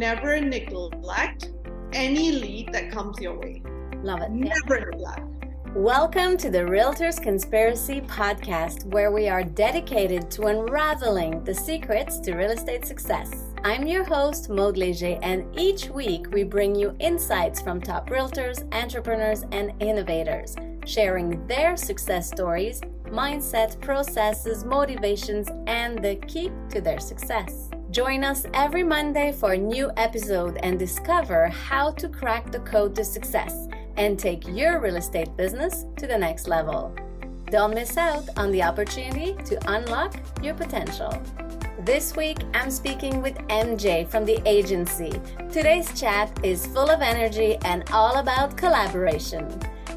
never neglect any lead that comes your way. Love it. Never neglect. Welcome to the Realtors Conspiracy Podcast, where we are dedicated to unraveling the secrets to real estate success. I'm your host, Maude Léger, and each week we bring you insights from top realtors, entrepreneurs, and innovators, sharing their success stories, mindset, processes, motivations, and the key to their success. Join us every Monday for a new episode and discover how to crack the code to success and take your real estate business to the next level. Don't miss out on the opportunity to unlock your potential. This week, I'm speaking with MJ from The Agency. Today's chat is full of energy and all about collaboration.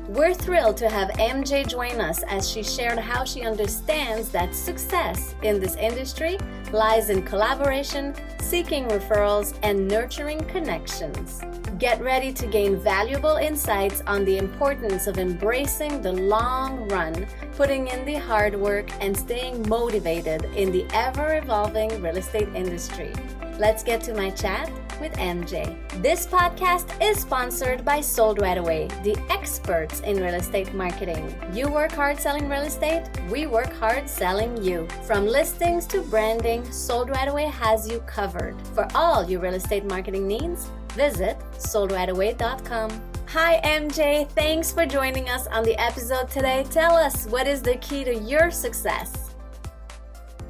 We're thrilled to have MJ join us as she shared how she understands that success in this industry lies in collaboration, seeking referrals, and nurturing connections. Get ready to gain valuable insights on the importance of embracing the long run, putting in the hard work, and staying motivated in the ever-evolving real estate industry. Let's get to my chat with MJ. This podcast is sponsored by Sold Right Away, the experts in real estate marketing. You work hard selling real estate, we work hard selling you. From listings to branding, Sold Right Away has you covered. For all your real estate marketing needs, visit soldrightaway.com. Hi MJ, thanks for joining us on the episode today. Tell us, what is the key to your success?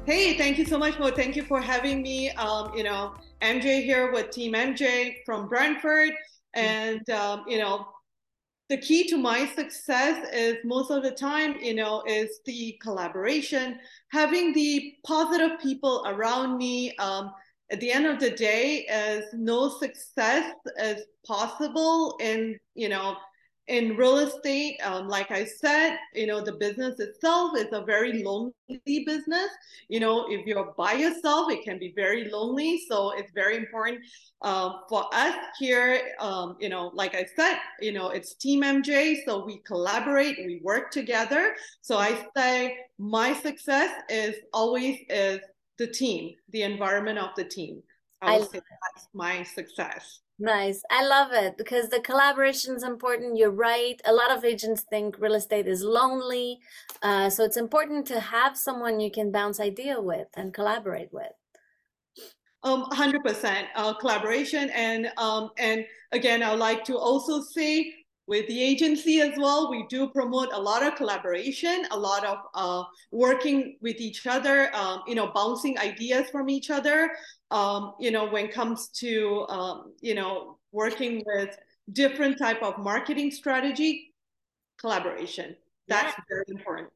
Hey, thank you so much, Mo. Thank you for having me. MJ here with Team MJ from Brantford. And, the key to my success is most of the time, is the collaboration, having the positive people around me. At the end of the day, is no success is possible in real estate. Like I said, the business itself is a very lonely business. If you're by yourself, it can be very lonely. So it's very important for us here. Like I said, it's Team MJ. So we collaborate, we work together. So I say my success is always the team, the environment of the team. I would say that's my success. Nice. I love it because the collaboration is important. You're right. A lot of agents think real estate is lonely. So it's important to have someone you can bounce ideas with and collaborate with. 100% collaboration. And again, I would like to also say with the agency as well, we do promote a lot of collaboration, a lot of working with each other, bouncing ideas from each other, when it comes to, working with different type of marketing strategy, collaboration. That's very important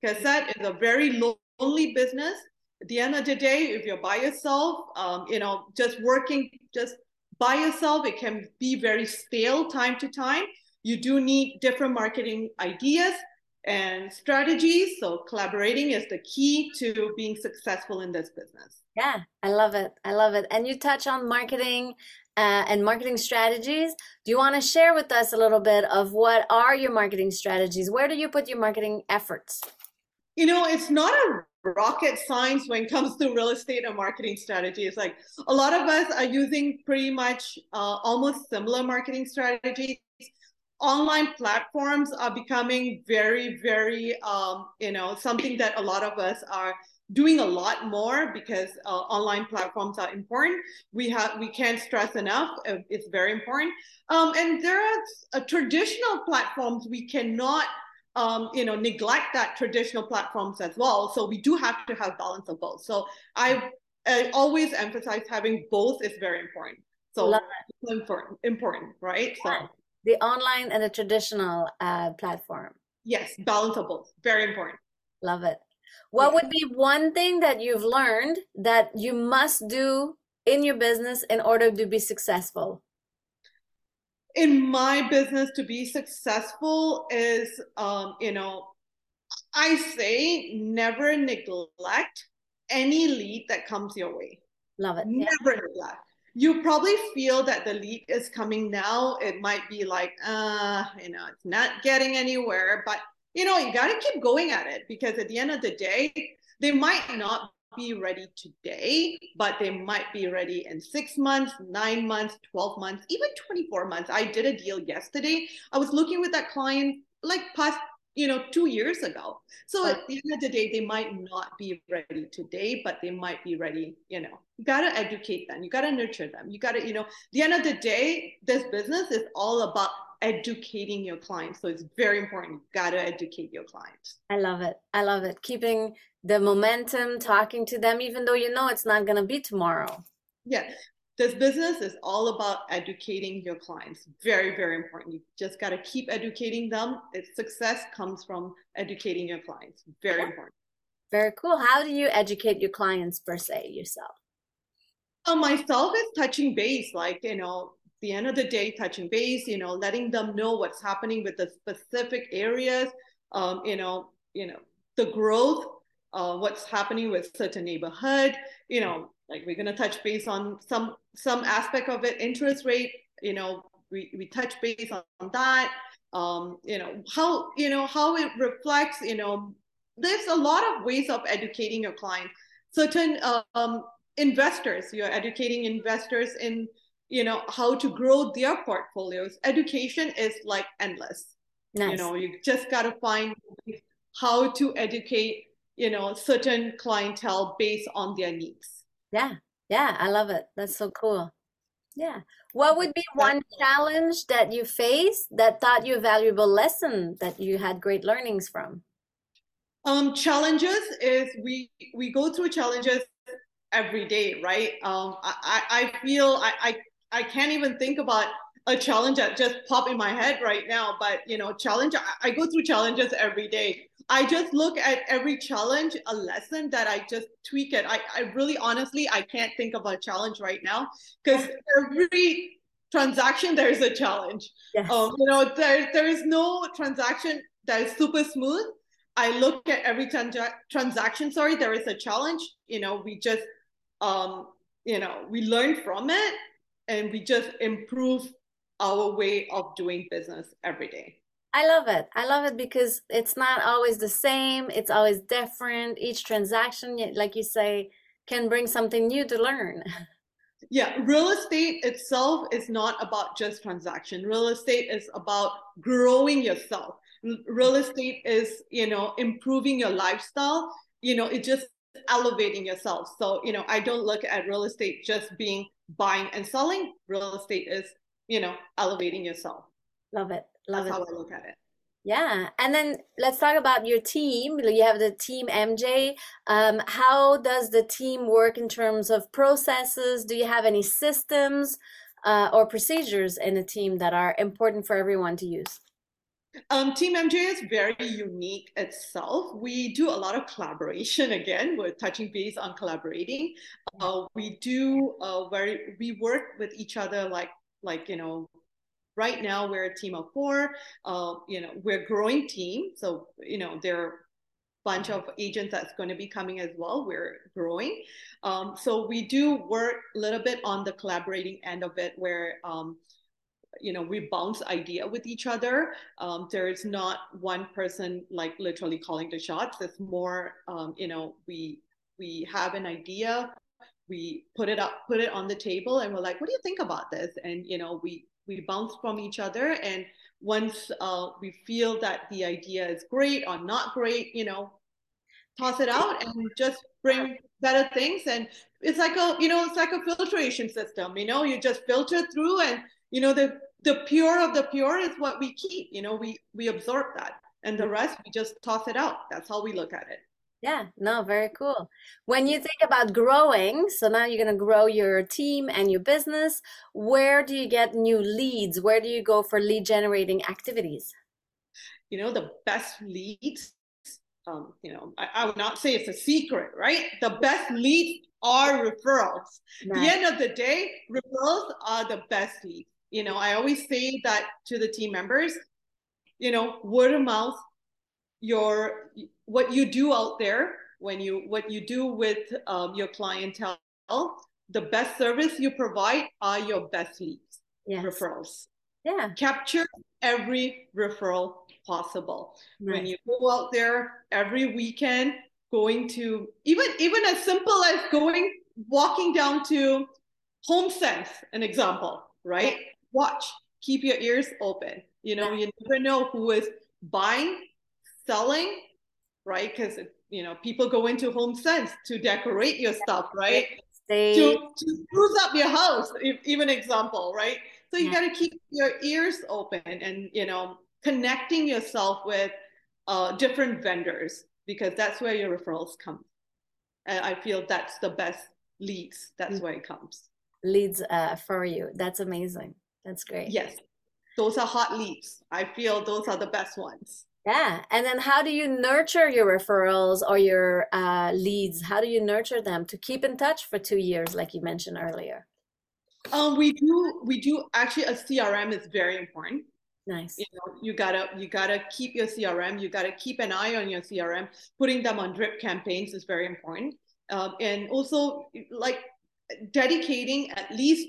because that is a very lonely business. At the end of the day, if you're by yourself, just by yourself, it can be very stale time to time. You do need different marketing ideas and strategies. So collaborating is the key to being successful in this business. Yeah, I love it. I love it. And you touch on marketing and marketing strategies. Do you want to share with us a little bit of what are your marketing strategies? Where do you put your marketing efforts? It's not a rocket science when it comes to real estate and marketing strategy. It's like a lot of us are using pretty much almost similar marketing strategies. Online platforms are becoming very, very, something that a lot of us are doing a lot more because online platforms are important. We can't stress enough. It's very important. And there are traditional platforms. We cannot, neglect that traditional platforms as well. So we do have to have balance of both. So I always emphasize having both is very important. So important, right? So. Yeah. The online and the traditional platform. Yes, balance of both. Very important. Love it. What would be one thing that you've learned that you must do in your business in order to be successful? In my business, to be successful is, I say never neglect any lead that comes your way. Love it. Never neglect. You probably feel that the lead is coming now. It might be like, it's not getting anywhere, but you got to keep going at it because at the end of the day, they might not be ready today, but they might be ready in 6 months, 9 months, 12 months, even 24 months. I did a deal yesterday. I was looking with that client like past, 2 years ago. So at the end of the day, they might not be ready today, but they might be ready, you gotta educate them. You gotta nurture them. You gotta, the end of the day, this business is all about educating your clients. So it's very important. You gotta educate your clients. I love it. I love it. Keeping the momentum, talking to them, even though it's not gonna be tomorrow. Yeah. This business is all about educating your clients. Very, very important. You just got to keep educating them. Success comes from educating your clients. Very important. Very cool. How do you educate your clients per se yourself? Myself is touching base, the end of the day, touching base, letting them know what's happening with the specific areas, the growth, what's happening with certain neighborhood, we're going to touch base on some aspect of it, interest rate, we touch base on that, how it reflects, there's a lot of ways of educating your client. Certain investors, you're educating investors in, how to grow their portfolios. Education is endless. Nice. You just got to find how to educate, certain clientele based on their needs. Yeah, I love it. That's so cool. Yeah. What would be one challenge that you faced that taught you a valuable lesson that you had great learnings from? Challenges is we go through challenges every day, right? I feel I can't even think about a challenge that just popped in my head right now, but challenge, I go through challenges every day. I just look at every challenge, a lesson that I just tweak it. I really, honestly, I can't think of a challenge right now because every transaction, there's a challenge. Yes. There is no transaction that is super smooth. I look at every transaction, there is a challenge. We just, we learn from it and we just improve our way of doing business every day. I love it. I love it because it's not always the same. It's always different. Each transaction, like you say, can bring something new to learn. Yeah. Real estate itself is not about just transaction. Real estate is about growing yourself. Real estate is, improving your lifestyle. It's just elevating yourself. So, I don't look at real estate just being buying and selling. Real estate is, elevating yourself. Love it. That's how I look at it. Yeah. And then let's talk about your team. You have the Team MJ. How does the team work in terms of processes? Do you have any systems or procedures in the team that are important for everyone to use? Team MJ is very unique itself. We do a lot of collaboration. Again, we're touching base on collaborating. We work with each other right now, we're a team of 4, we're a growing team. So, there are a bunch of agents that's going to be coming as well. We're growing. So we do work a little bit on the collaborating end of it where, we bounce idea with each other. There is not one person literally calling the shots. It's more, we have an idea. We put it on the table and we're like, what do you think about this? And, we bounce from each other. And once we feel that the idea is great or not great, toss it out and just bring better things. And it's like a filtration system, you just filter through and, the pure of the pure is what we keep, we absorb that and the rest, we just toss it out. That's how we look at it. Yeah, no, very cool. When you think about growing, so now you're going to grow your team and your business, where do you get new leads? Where do you go for lead generating activities? The best leads, I would not say it's a secret, right? The best leads are referrals. Nice. At the end of the day, referrals are the best leads. I always say that to the team members, word of mouth, what you do out there, what you do with your clientele, the best service you provide are your best leads. Yes. Referrals. Yeah. Capture every referral possible. Right. When you go out there every weekend, going to, even as simple as walking down to HomeSense, an example, right? Watch, keep your ears open. You know, you never know who is buying, selling, right? Because, you know, people go into HomeSense to decorate your stuff, right? To spruce up your house, even example, right? So you got to keep your ears open and, you know, connecting yourself with different vendors, because that's where your referrals come. And I feel that's the best leads. That's where it comes. Leads for you. That's amazing. That's great. Yes. Those are hot leads. I feel those are the best ones. Yeah. And then how do you nurture your referrals or your leads? How do you nurture them to keep in touch for 2 years, like you mentioned earlier? We do actually, a CRM is very important. Nice. You know, you gotta keep your CRM. You gotta keep an eye on your CRM. Putting them on drip campaigns is very important. And also, like, dedicating at least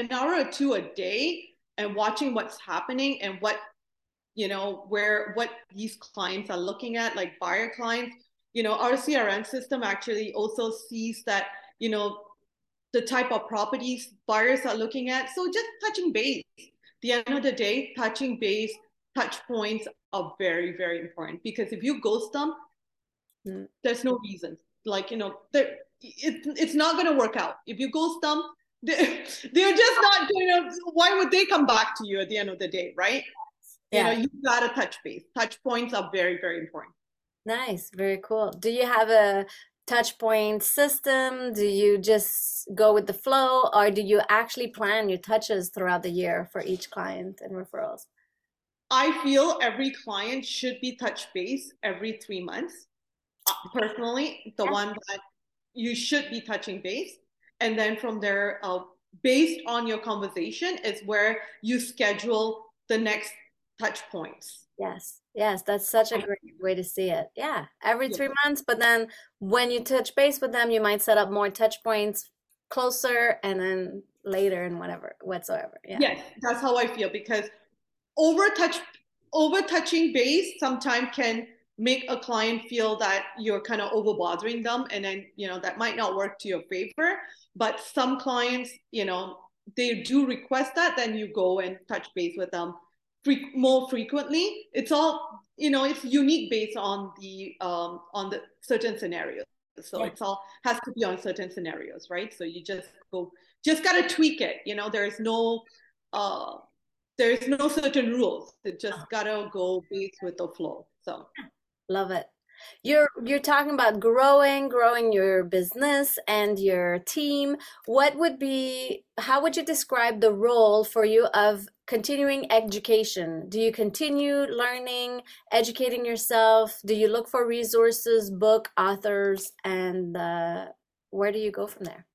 an hour or two a day and watching what's happening and what, you know, what these clients are looking at, like buyer clients. You know, our CRM system actually also sees that, you know, the type of properties buyers are looking at. So just touching base. The end of the day, touching base, touch points are very, very important, because if you ghost them, there's no reason. Like, you know, it's not going to work out. If you ghost them, they're just not going to, why would they come back to you at the end of the day, right? Yeah. You know, you've got to touch base. Touch points are very, very important. Nice. Very cool. Do you have a touch point system? Do you just go with the flow, or do you actually plan your touches throughout the year for each client and referrals? I feel every client should be touch base every 3 months. Personally, the one that you should be touching base. And then from there, based on your conversation is where you schedule the next touch points. Yes. Yes, that's such a great way to see it. Yeah, every 3 months, but then when you touch base with them, you might set up more touch points closer and then later and whatsoever. Yeah. Yes, that's how I feel, because over touching base sometimes can make a client feel that you're kind of over bothering them, and then, you know, that might not work to your favor. But some clients, you know, they do request that, then you go and touch base with them more frequently. It's all, you know, it's unique based on the certain scenarios. So it's all has to be on certain scenarios, right? So you just gotta tweak it. You know, there's no certain rules. It just gotta go based with the flow. So love it. You're talking about growing your business and your team. How would you describe the role for you of continuing education? Do you continue learning, educating yourself? Do you look for resources, book, authors, and where do you go from there?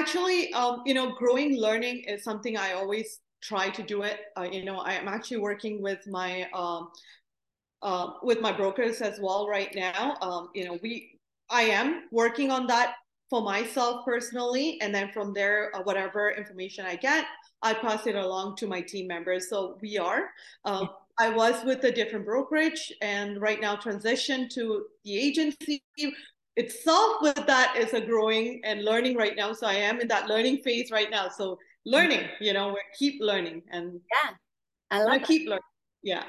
Actually, you know, growing learning is something I always try to do it. You know, I'm actually working with my brokers as well right now. You know, I am working on that for myself personally, and then from there, whatever information I get, I pass it along to my team members. So we are. I was with a different brokerage, and right now transition to the agency itself. With that is a growing and learning right now. So I am in that learning phase right now. So learning, you know, we keep learning, and keep learning. Yeah.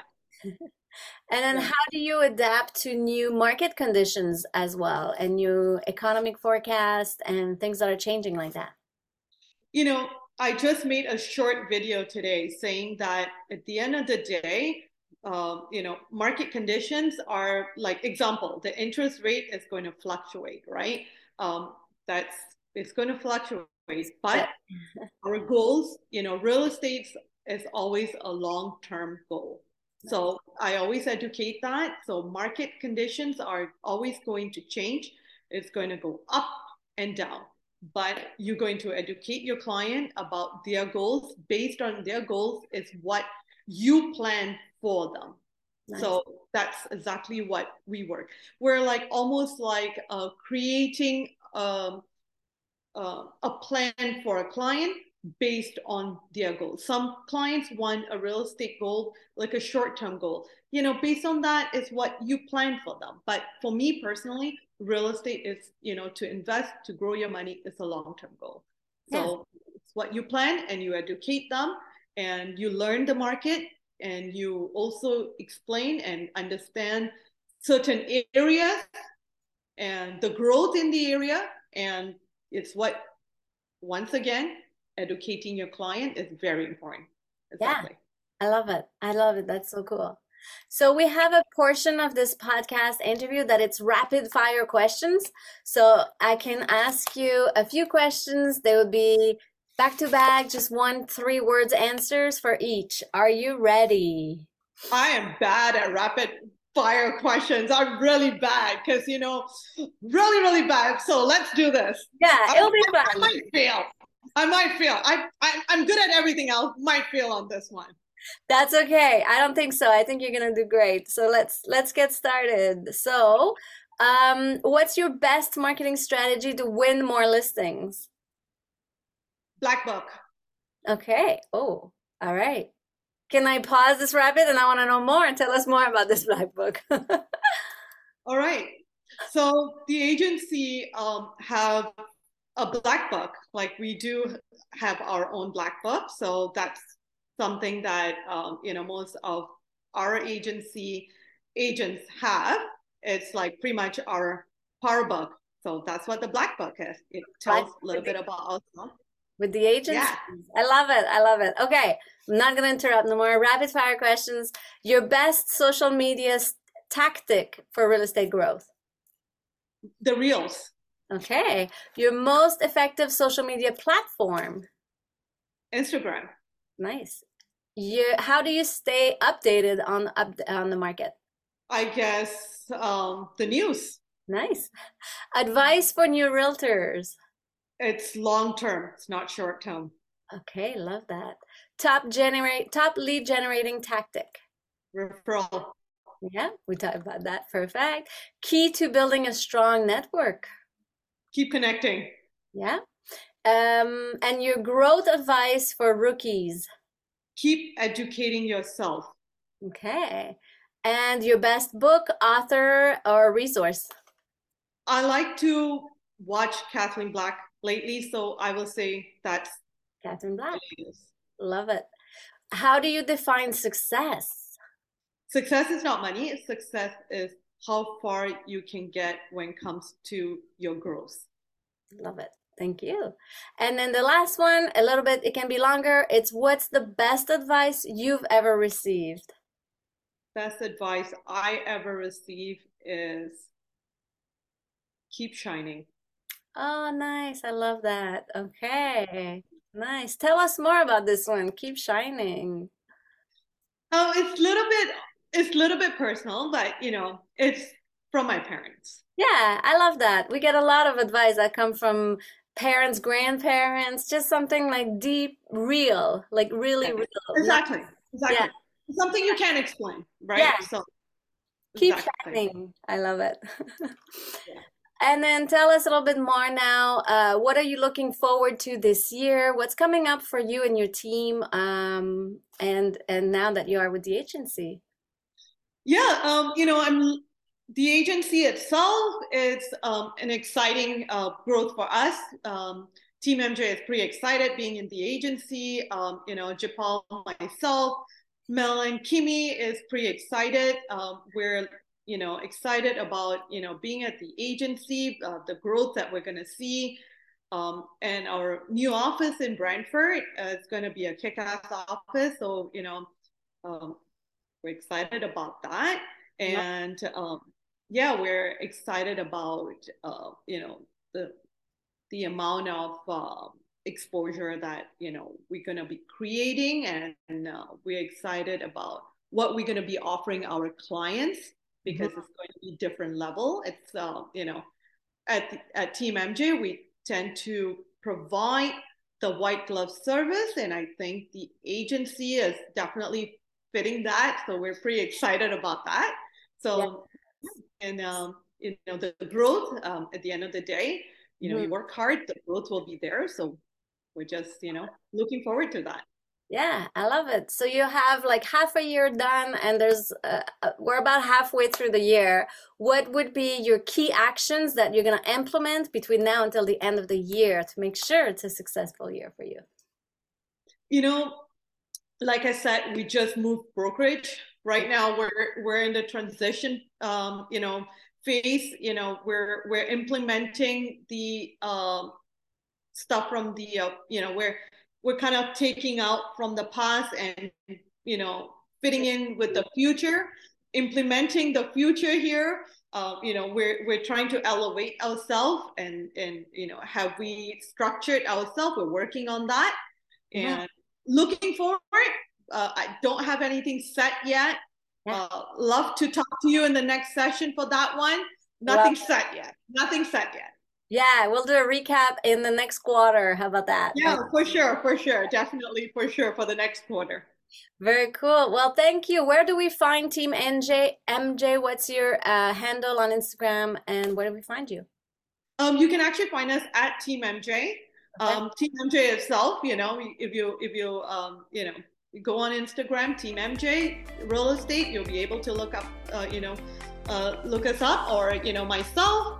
And then how do you adapt to new market conditions as well, and new economic forecasts and things that are changing like that? You know, I just made a short video today saying that at the end of the day, you know, market conditions are, like, example, the interest rate is going to fluctuate, right? It's going to fluctuate, but our goals, you know, real estate is always a long-term goal. So I always educate that. So market conditions are always going to change. It's going to go up and down, but you're going to educate your client about their goals. Based on their goals is what you plan for them. Nice. So that's exactly what we work. We're like almost like creating a plan for a client based on their goals. Some clients want a realistic goal, like a short-term goal. You know, based on that is what you plan for them. But for me personally, real estate is, you know, to invest, to grow your money is a long-term goal. So it's what you plan, and you educate them, and you learn the market, and you also explain and understand certain areas and the growth in the area. And it's what, once again, educating your client is very important. Exactly. Yeah, I love it. I love it. That's so cool. So we have a portion of this podcast interview that it's rapid fire questions. So I can ask you a few questions. They will be back to back, just 1-3 words answers for each. Are you ready? I am bad at rapid fire questions. I'm really bad because, you know, really bad. So let's do this. Yeah, it'll be fun. I might fail. I'm good at everything else. Might fail on this one. That's okay. I don't think so. I think you're gonna do great. So let's get started. So, what's your best marketing strategy to win more listings? Black book. Okay. Oh, all right. Can I pause this rapid? And I want to know more and tell us more about this black book. All right. So the agency have a black book. Like, we do have our own black book. So that's something that, you know, most of our agency agents have. It's like pretty much our power book. So that's what the black book is. It tells a little bit about ourselves. With the agency. Yeah. I love it. I love it. Okay. I'm not going to interrupt no more. Rapid fire questions. Your best social media tactic for real estate growth? The reels. Okay. Your most effective social media platform? Instagram. Nice. How do you stay updated on the market? I guess the news. Nice. Advice for new realtors? It's long-term. It's not short-term. Okay, love that. Top lead generating tactic? Referral. Yeah, we talked about that. Perfect. Key to building a strong network? Keep connecting. Yeah. And your growth advice for rookies? Keep educating yourself. Okay. And your best book, author, or resource? I like to watch Kathleen Black lately, so I will say that's Kathleen Black. Love it. How do you define success? Success is not money. Success is how far you can get when it comes to your growth. Love it. Thank you. And then the last one, a little bit, it can be longer. It's what's the best advice you've ever received? Best advice I ever received is keep shining. Oh, nice. I love that. Okay. Nice. Tell us more about this one. Keep shining. Oh, it's a little bit personal, but, you know, it's from my parents. Yeah, I love that. We get a lot of advice that come from parents, grandparents, just something like deep, real, like really real. Exactly. Exactly. Yeah. Something you can't explain, right? Yeah. So keep shining. I love it. Yeah. And then tell us a little bit more now, what are you looking forward to this year? What's coming up for you and your team, and now that you are with the agency? Yeah, you know, the agency itself is an exciting growth for us. Team MJ is pretty excited being in the agency. You know, Japal, myself, Mel and Kimmy is pretty excited. We're excited about, being at the agency, the growth that we're going to see. And our new office in Brantford is going to be a kick-ass office. So, we're excited about that. And, we're excited about, the amount of exposure that, we're going to be creating. And we're excited about what we're going to be offering our clients, because it's going to be different level. It's, at Team MJ, we tend to provide the white glove service. And I think the agency is definitely fitting that. So we're pretty excited about that. So, yeah. And, the growth, at the end of the day, we work hard, the growth will be there. So we're just, you know, looking forward to that. Yeah, I love it. So you have like half a year done, and there's we're about halfway through the year. What would be your key actions that you're going to implement between now until the end of the year to make sure it's a successful year for you? You know, like I said, we just moved brokerage. Right now, we're in the transition, you know, phase. You know, we're implementing the stuff from the, you know, we're kind of taking out from the past and, you know, fitting in with the future, implementing the future here. You know, we're trying to elevate ourselves and, you know, have we structured ourselves? We're working on that. Mm-hmm. And looking forward, I don't have anything set yet. Yeah. Love to talk to you in the next session for that one. Nothing set yet. Yeah, we'll do a recap in the next quarter. How about that? Yeah, for sure. Definitely for the next quarter. Very cool. Well, thank you. Where do we find Team MJ? MJ, what's your handle on Instagram, and where do we find you? You can actually find us at Team MJ. Team MJ itself, you know, if you you know, go on Instagram, Team MJ Real Estate, you'll be able to look up, you know, look us up, or, you know, myself.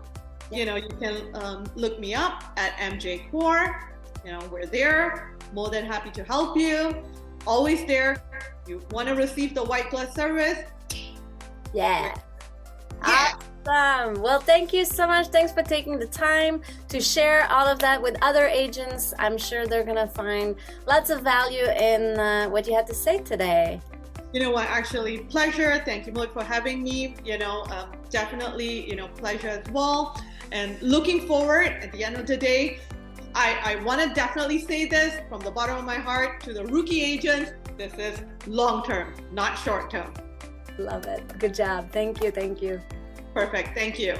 You know, you can look me up at MJ Kaur. You know, we're there. More than happy to help you. Always there. You want to receive the white glove service? Yeah. Awesome. Well, thank you so much. Thanks for taking the time to share all of that with other agents. I'm sure they're going to find lots of value in what you had to say today. You know what, actually, pleasure. Thank you, Maude, for having me. You know, definitely, you know, pleasure as well. And looking forward, at the end of the day, I want to definitely say this from the bottom of my heart to the rookie agents: this is long-term, not short-term. Love it. Good job. Thank you. Perfect. Thank you.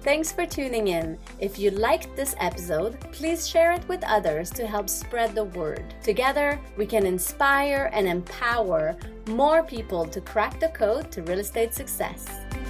Thanks for tuning in. If you liked this episode, please share it with others to help spread the word. Together, we can inspire and empower more people to crack the code to real estate success.